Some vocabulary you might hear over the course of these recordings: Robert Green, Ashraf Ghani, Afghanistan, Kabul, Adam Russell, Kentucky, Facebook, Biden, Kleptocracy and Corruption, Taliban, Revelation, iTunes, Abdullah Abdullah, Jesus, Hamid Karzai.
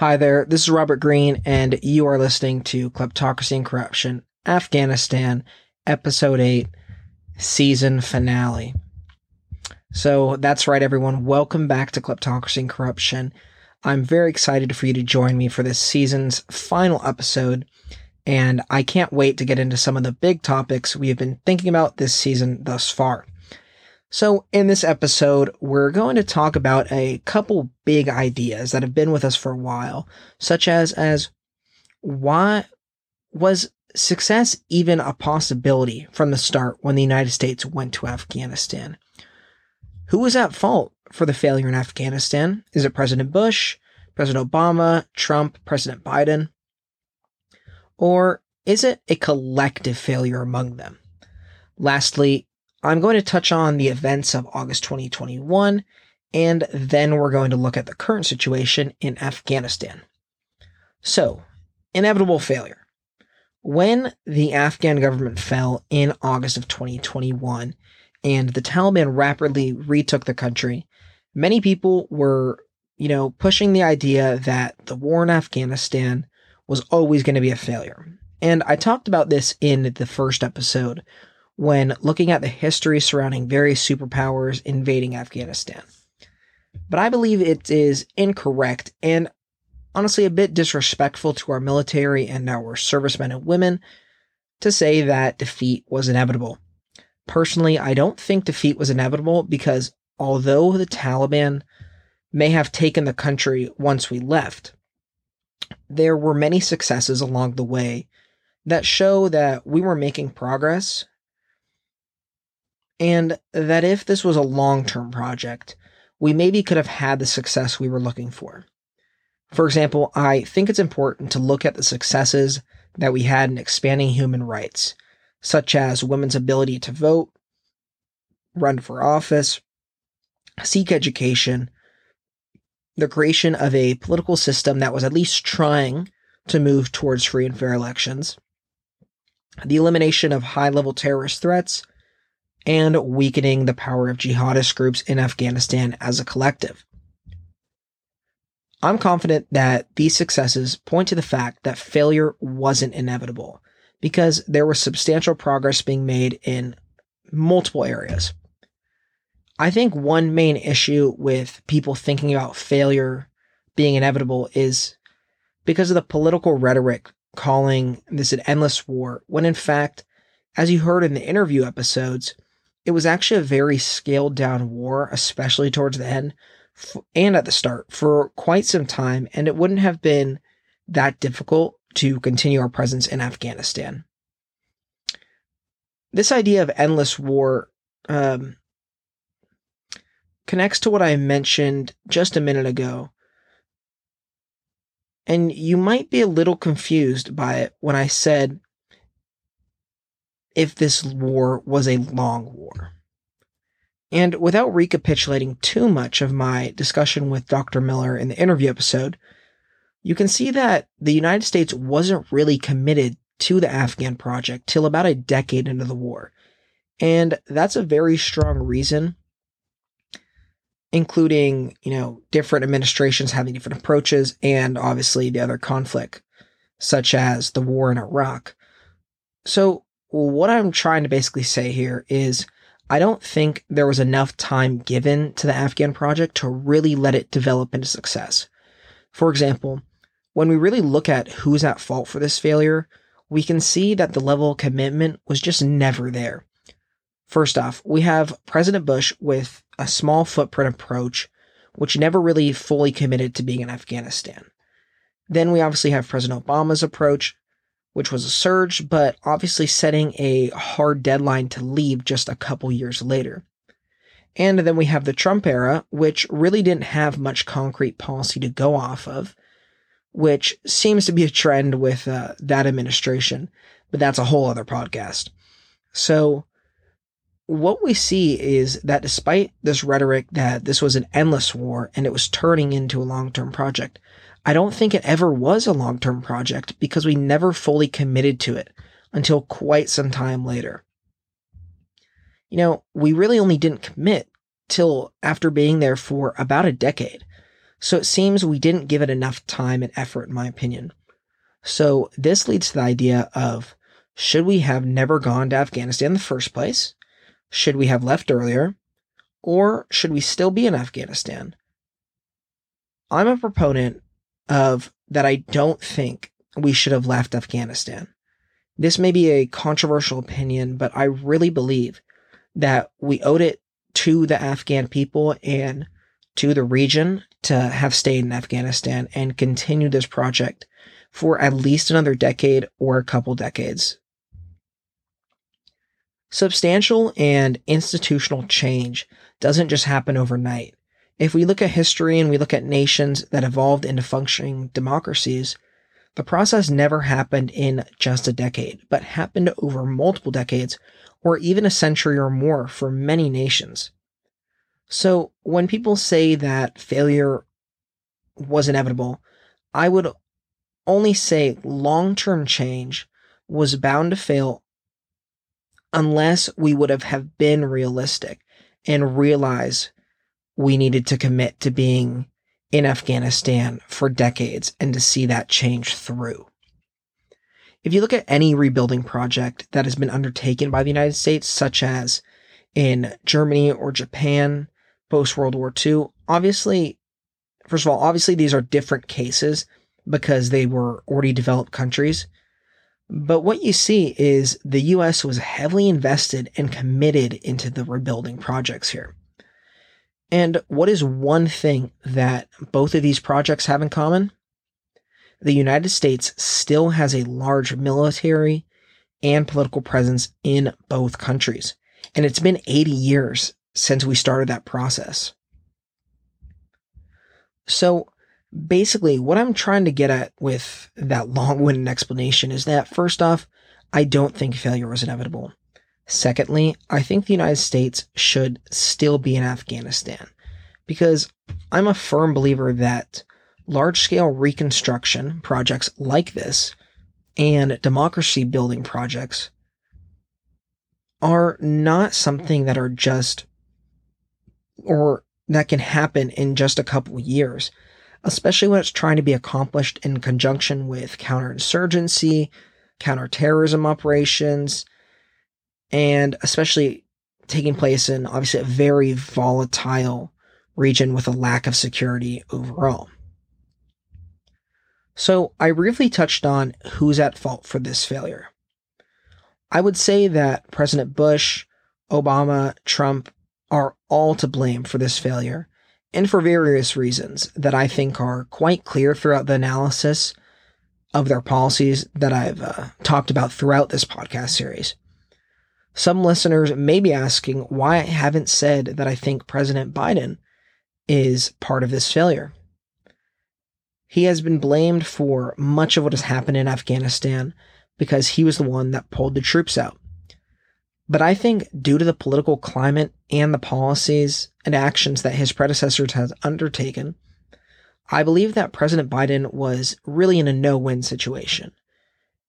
Hi there, this is Robert Green, and you are listening to Kleptocracy and Corruption, Afghanistan, Episode 8, Season Finale. So that's right, everyone. Welcome back to Kleptocracy and Corruption. I'm very excited for you to join me for this season's final episode, and I can't wait to get into some of the big topics we have been thinking about this season thus far. So in this episode, we're going to talk about a couple big ideas that have been with us for a while, such as why was success even a possibility from the start when the United States went to Afghanistan? Who was at fault for the failure in Afghanistan? Is it President Bush, President Obama, Trump, President Biden? Or is it a collective failure among them? Lastly, I'm going to touch on the events of August 2021, and then we're going to look at the current situation in Afghanistan. So, inevitable failure. When the Afghan government fell in August of 2021 and the Taliban rapidly retook the country, many people were, pushing the idea that the war in Afghanistan was always going to be a failure. And I talked about this in the first episode, when looking at the history surrounding various superpowers invading Afghanistan. But I believe it is incorrect and honestly a bit disrespectful to our military and our servicemen and women to say that defeat was inevitable. Personally, I don't think defeat was inevitable because although the Taliban may have taken the country once we left, there were many successes along the way that show that we were making progress, and that if this was a long-term project, we maybe could have had the success we were looking for. For example, I think it's important to look at the successes that we had in expanding human rights, such as women's ability to vote, run for office, seek education, the creation of a political system that was at least trying to move towards free and fair elections, the elimination of high-level terrorist threats, and weakening the power of jihadist groups in Afghanistan as a collective. I'm confident that these successes point to the fact that failure wasn't inevitable, because there was substantial progress being made in multiple areas. I think one main issue with people thinking about failure being inevitable is because of the political rhetoric calling this an endless war, when in fact, as you heard in the interview episodes, it was actually a very scaled-down war, especially towards the end and at the start, for quite some time, and it wouldn't have been that difficult to continue our presence in Afghanistan. This idea of endless war connects to what I mentioned just a minute ago, and you might be a little confused by it when I said if this war was a long war. And without recapitulating too much of my discussion with Dr. Miller in the interview episode, you can see that the United States wasn't really committed to the Afghan project till about a decade into the war. And that's a very strong reason, including, different administrations having different approaches and obviously the other conflict, such as the war in Iraq. So what I'm trying to basically say here is I don't think there was enough time given to the Afghan project to really let it develop into success. For example, when we really look at who's at fault for this failure, we can see that the level of commitment was just never there. First off, we have President Bush with a small footprint approach, which never really fully committed to being in Afghanistan. Then we obviously have President Obama's approach, which was a surge, but obviously setting a hard deadline to leave just a couple years later. And then we have the Trump era, which really didn't have much concrete policy to go off of, which seems to be a trend with that administration, but that's a whole other podcast. So what we see is that despite this rhetoric that this was an endless war and it was turning into a long-term project, I don't think it ever was a long-term project because we never fully committed to it until quite some time later. We really only didn't commit till after being there for about a decade. So it seems we didn't give it enough time and effort, in my opinion. So this leads to the idea of, should we have never gone to Afghanistan in the first place? Should we have left earlier? Or should we still be in Afghanistan? I'm a proponent of that. I don't think we should have left Afghanistan. This may be a controversial opinion, but I really believe that we owed it to the Afghan people and to the region to have stayed in Afghanistan and continue this project for at least another decade or a couple decades. Substantial and institutional change doesn't just happen overnight. If we look at history and we look at nations that evolved into functioning democracies, the process never happened in just a decade, but happened over multiple decades or even a century or more for many nations. So when people say that failure was inevitable, I would only say long-term change was bound to fail unless we would have been realistic and realize we needed to commit to being in Afghanistan for decades and to see that change through. If you look at any rebuilding project that has been undertaken by the United States, such as in Germany or Japan post-World War II, obviously these are different cases because they were already developed countries. But what you see is the U.S. was heavily invested and committed into the rebuilding projects here. And what is one thing that both of these projects have in common? The United States still has a large military and political presence in both countries. And it's been 80 years since we started that process. So basically, what I'm trying to get at with that long-winded explanation is that, first off, I don't think failure was inevitable. Secondly, I think the United States should still be in Afghanistan, because I'm a firm believer that large-scale reconstruction projects like this and democracy-building projects are not something that are just, or that can happen in just a couple years, especially when it's trying to be accomplished in conjunction with counterinsurgency, counterterrorism operations, and especially taking place in obviously a very volatile region with a lack of security overall. So I briefly touched on who's at fault for this failure. I would say that President Bush, Obama, Trump are all to blame for this failure, and for various reasons that I think are quite clear throughout the analysis of their policies that I've talked about throughout this podcast series. Some listeners may be asking why I haven't said that I think President Biden is part of this failure. He has been blamed for much of what has happened in Afghanistan because he was the one that pulled the troops out. But I think due to the political climate and the policies and actions that his predecessors have undertaken, I believe that President Biden was really in a no-win situation,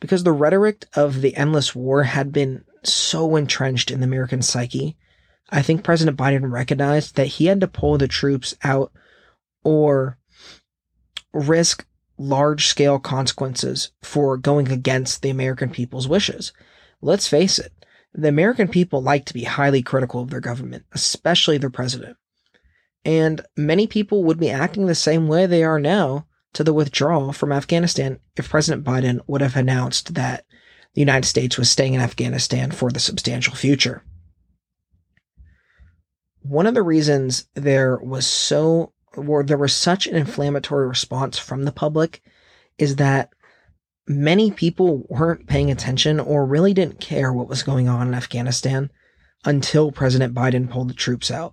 because the rhetoric of the endless war had been so entrenched in the American psyche. I think President Biden recognized that he had to pull the troops out or risk large-scale consequences for going against the American people's wishes. Let's face it. The American people like to be highly critical of their government, especially their president. And many people would be acting the same way they are now to the withdrawal from Afghanistan if President Biden would have announced that the United States was staying in Afghanistan for the substantial future. One of the reasons there was such an inflammatory response from the public is that many people weren't paying attention or really didn't care what was going on in Afghanistan until President Biden pulled the troops out.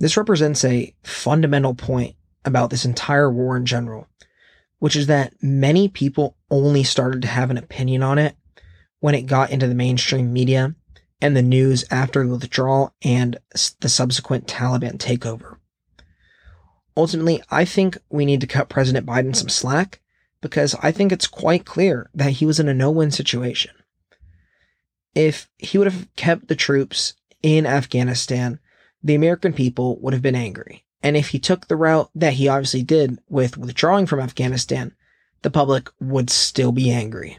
This represents a fundamental point about this entire war in general, which is that many people only started to have an opinion on it when it got into the mainstream media and the news after the withdrawal and the subsequent Taliban takeover. Ultimately, I think we need to cut President Biden some slack, because I think it's quite clear that he was in a no-win situation. If he would have kept the troops in Afghanistan, the American people would have been angry. And if he took the route that he obviously did with withdrawing from Afghanistan, the public would still be angry.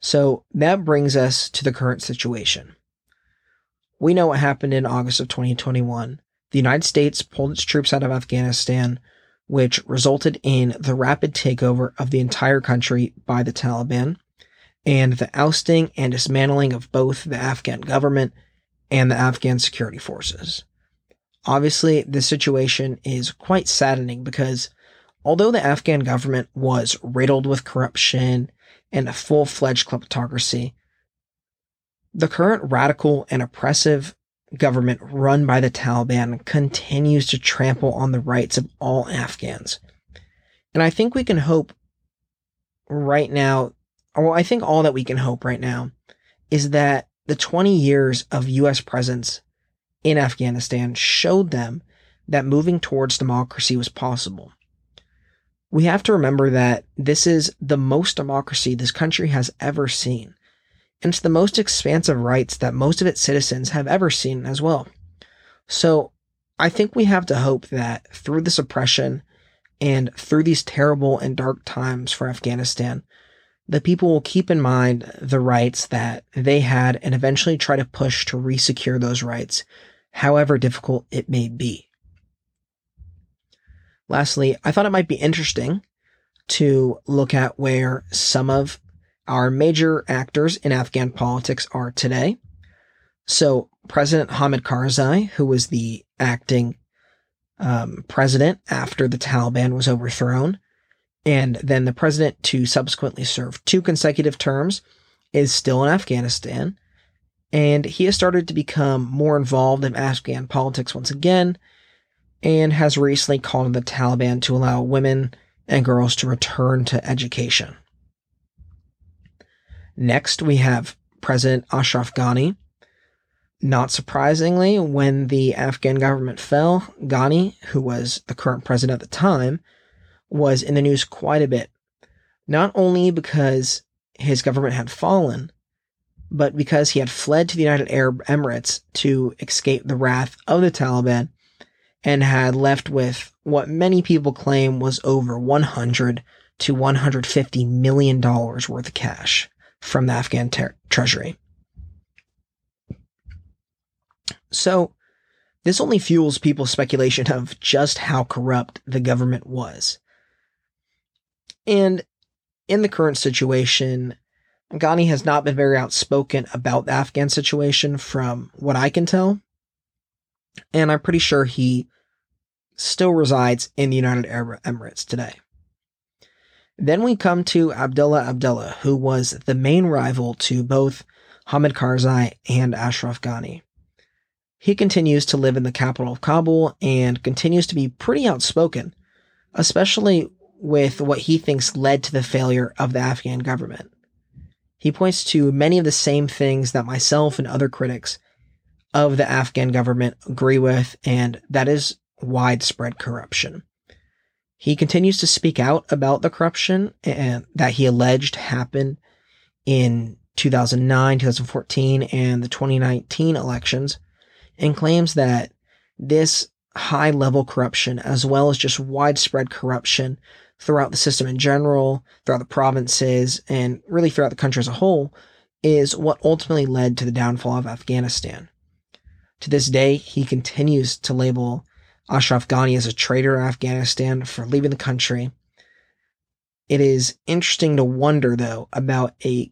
So that brings us to the current situation. We know what happened in August of 2021. The United States pulled its troops out of Afghanistan, which resulted in the rapid takeover of the entire country by the Taliban, and the ousting and dismantling of both the Afghan government and the Afghan security forces. Obviously, this situation is quite saddening because although the Afghan government was riddled with corruption and a full-fledged kleptocracy, the current radical and oppressive government run by the Taliban continues to trample on the rights of all Afghans. And I think we can hope right now, well, I think all that we can hope right now is that the 20 years of U.S. presence in Afghanistan showed them that moving towards democracy was possible. We have to remember that this is the most democracy this country has ever seen. And it's the most expansive rights that most of its citizens have ever seen as well. So I think we have to hope that through this oppression and through these terrible and dark times for Afghanistan, the people will keep in mind the rights that they had and eventually try to push to resecure those rights, however difficult it may be. Lastly, I thought it might be interesting to look at where some of our major actors in Afghan politics are today. So President Hamid Karzai, who was the acting president after the Taliban was overthrown, and then the president to subsequently serve 2 consecutive terms, is still in Afghanistan. And he has started to become more involved in Afghan politics once again, and has recently called on the Taliban to allow women and girls to return to education. Next, we have President Ashraf Ghani. Not surprisingly, when the Afghan government fell, Ghani, who was the current president at the time, was in the news quite a bit, not only because his government had fallen, but because he had fled to the United Arab Emirates to escape the wrath of the Taliban and had left with what many people claim was over $100 to $150 million worth of cash from the Afghan treasury. So this only fuels people's speculation of just how corrupt the government was. And in the current situation, Ghani has not been very outspoken about the Afghan situation from what I can tell. And I'm pretty sure he still resides in the United Arab Emirates today. Then we come to Abdullah Abdullah, who was the main rival to both Hamid Karzai and Ashraf Ghani. He continues to live in the capital of Kabul and continues to be pretty outspoken, especially with what he thinks led to the failure of the Afghan government. He points to many of the same things that myself and other critics of the Afghan government agree with, and that is widespread corruption. He continues to speak out about the corruption that he alleged happened in 2009, 2014, and the 2019 elections, and claims that this high-level corruption, as well as just widespread corruption throughout the system in general, throughout the provinces, and really throughout the country as a whole, is what ultimately led to the downfall of Afghanistan. To this day, he continues to label Ashraf Ghani as a traitor in Afghanistan for leaving the country. It is interesting to wonder, though, about a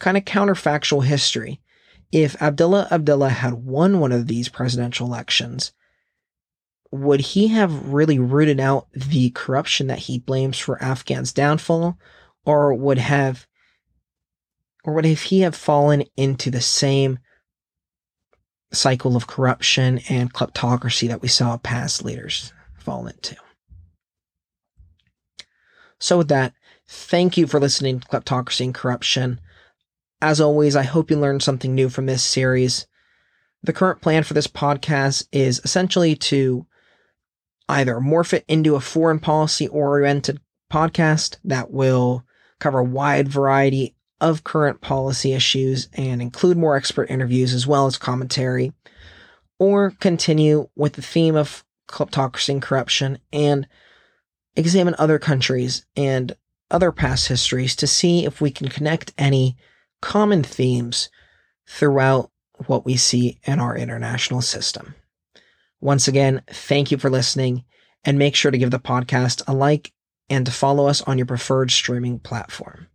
kind of counterfactual history. If Abdullah Abdullah had won one of these presidential elections, would he have really rooted out the corruption that he blames for Afghan's downfall, or would he have fallen into the same cycle of corruption and kleptocracy that we saw past leaders fall into? So with that, thank you for listening to Kleptocracy and Corruption. As always, I hope you learned something new from this series. The current plan for this podcast is essentially to either morph it into a foreign policy-oriented podcast that will cover a wide variety of current policy issues and include more expert interviews as well as commentary, or continue with the theme of kleptocracy and corruption and examine other countries and other past histories to see if we can connect any common themes throughout what we see in our international system. Once again, thank you for listening, and make sure to give the podcast a like and to follow us on your preferred streaming platform.